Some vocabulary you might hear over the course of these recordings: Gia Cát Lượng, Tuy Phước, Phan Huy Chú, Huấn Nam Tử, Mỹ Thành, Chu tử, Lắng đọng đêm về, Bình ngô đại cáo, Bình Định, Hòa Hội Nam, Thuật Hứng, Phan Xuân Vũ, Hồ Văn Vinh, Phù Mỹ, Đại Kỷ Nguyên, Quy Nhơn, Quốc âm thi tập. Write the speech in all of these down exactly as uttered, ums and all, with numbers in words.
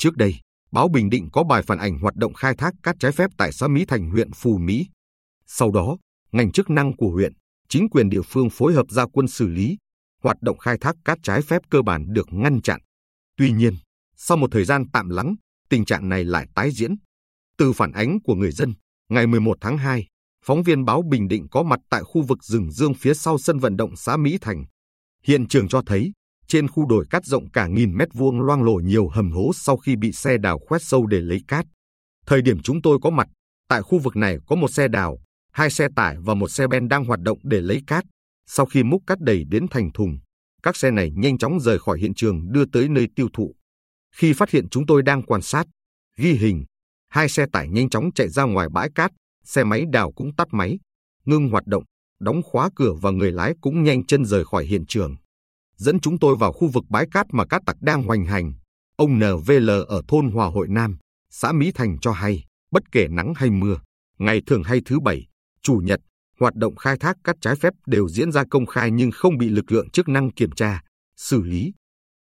Trước đây, báo Bình Định có bài phản ảnh hoạt động khai thác cát trái phép tại xã Mỹ Thành, huyện Phù Mỹ. Sau đó, ngành chức năng của huyện, chính quyền địa phương phối hợp ra quân xử lý, hoạt động khai thác cát trái phép cơ bản được ngăn chặn. Tuy nhiên, sau một thời gian tạm lắng, tình trạng này lại tái diễn. Từ phản ánh của người dân, ngày mười một tháng hai, phóng viên báo Bình Định có mặt tại khu vực rừng dương phía sau sân vận động xã Mỹ Thành. Hiện trường cho thấy, trên khu đồi cát rộng cả nghìn mét vuông loang lổ nhiều hầm hố sau khi bị xe đào khoét sâu để lấy cát. Thời điểm chúng tôi có mặt, tại khu vực này có một xe đào, hai xe tải và một xe ben đang hoạt động để lấy cát. Sau khi múc cát đầy đến thành thùng, các xe này nhanh chóng rời khỏi hiện trường đưa tới nơi tiêu thụ. Khi phát hiện chúng tôi đang quan sát, ghi hình, hai xe tải nhanh chóng chạy ra ngoài bãi cát, xe máy đào cũng tắt máy, ngưng hoạt động, đóng khóa cửa và người lái cũng nhanh chân rời khỏi hiện trường. Dẫn chúng tôi vào khu vực bãi cát mà cát tặc đang hoành hành, ông en vê lờ ở thôn Hòa Hội Nam, xã Mỹ Thành cho hay, bất kể nắng hay mưa, ngày thường hay thứ Bảy, Chủ nhật, hoạt động khai thác cát trái phép đều diễn ra công khai nhưng không bị lực lượng chức năng kiểm tra, xử lý.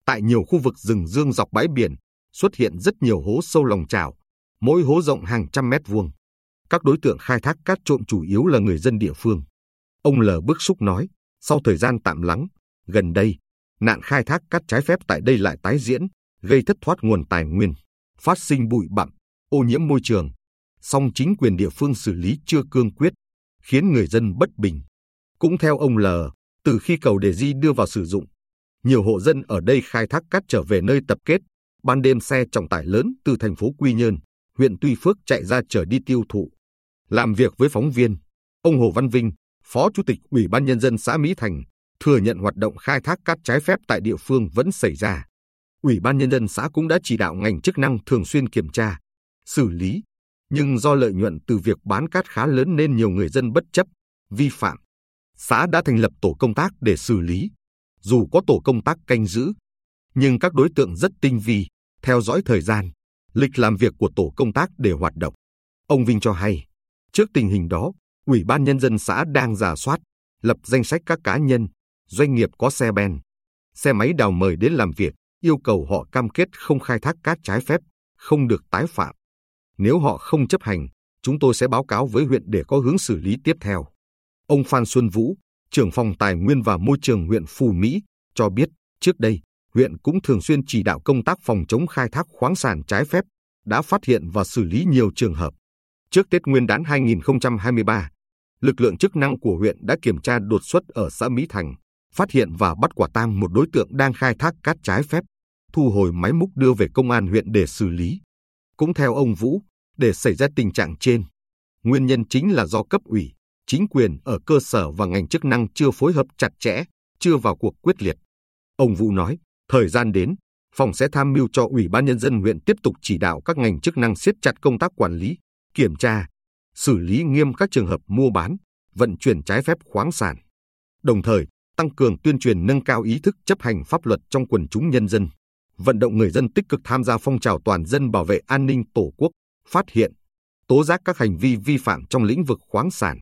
Tại nhiều khu vực rừng dương dọc bãi biển, xuất hiện rất nhiều hố sâu lòng trào, mỗi hố rộng hàng trăm mét vuông. Các đối tượng khai thác cát trộm chủ yếu là người dân địa phương. Ông L bức xúc nói, sau thời gian tạm lắng, gần đây, nạn khai thác cát trái phép tại đây lại tái diễn, gây thất thoát nguồn tài nguyên, phát sinh bụi bặm, ô nhiễm môi trường. Song chính quyền địa phương xử lý chưa cương quyết, khiến người dân bất bình. Cũng theo ông L, từ khi cầu Đề Di đưa vào sử dụng, nhiều hộ dân ở đây khai thác cát trở về nơi tập kết, ban đêm xe trọng tải lớn từ thành phố Quy Nhơn, huyện Tuy Phước chạy ra chở đi tiêu thụ. Làm việc với phóng viên, ông Hồ Văn Vinh, Phó Chủ tịch Ủy ban Nhân dân xã Mỹ Thành, thừa nhận hoạt động khai thác cát trái phép tại địa phương vẫn xảy ra. Ủy ban Nhân dân xã cũng đã chỉ đạo ngành chức năng thường xuyên kiểm tra, xử lý, nhưng do lợi nhuận từ việc bán cát khá lớn nên nhiều người dân bất chấp, vi phạm. Xã đã thành lập tổ công tác để xử lý. Dù có tổ công tác canh giữ, nhưng các đối tượng rất tinh vi, theo dõi thời gian, lịch làm việc của tổ công tác để hoạt động. Ông Vinh cho hay, trước tình hình đó, Ủy ban Nhân dân xã đang rà soát, lập danh sách các cá nhân, doanh nghiệp có xe ben, xe máy đào mời đến làm việc, yêu cầu họ cam kết không khai thác cát trái phép, không được tái phạm. Nếu họ không chấp hành, chúng tôi sẽ báo cáo với huyện để có hướng xử lý tiếp theo. Ông Phan Xuân Vũ, trưởng phòng Tài nguyên và Môi trường huyện Phù Mỹ, cho biết trước đây, huyện cũng thường xuyên chỉ đạo công tác phòng chống khai thác khoáng sản trái phép, đã phát hiện và xử lý nhiều trường hợp. Trước Tết Nguyên đán hai nghìn không trăm hai mươi ba, lực lượng chức năng của huyện đã kiểm tra đột xuất ở xã Mỹ Thành, phát hiện và bắt quả tang một đối tượng đang khai thác cát trái phép, thu hồi máy múc đưa về công an huyện để xử lý. Cũng theo ông Vũ, để xảy ra tình trạng trên, nguyên nhân chính là do cấp ủy, chính quyền ở cơ sở và ngành chức năng chưa phối hợp chặt chẽ, chưa vào cuộc quyết liệt. Ông Vũ nói, thời gian đến, phòng sẽ tham mưu cho Ủy ban Nhân dân huyện tiếp tục chỉ đạo các ngành chức năng siết chặt công tác quản lý, kiểm tra, xử lý nghiêm các trường hợp mua bán, vận chuyển trái phép khoáng sản. Đồng thời, tăng cường tuyên truyền nâng cao ý thức chấp hành pháp luật trong quần chúng nhân dân, vận động người dân tích cực tham gia phong trào toàn dân bảo vệ an ninh Tổ quốc, phát hiện, tố giác các hành vi vi phạm trong lĩnh vực khoáng sản.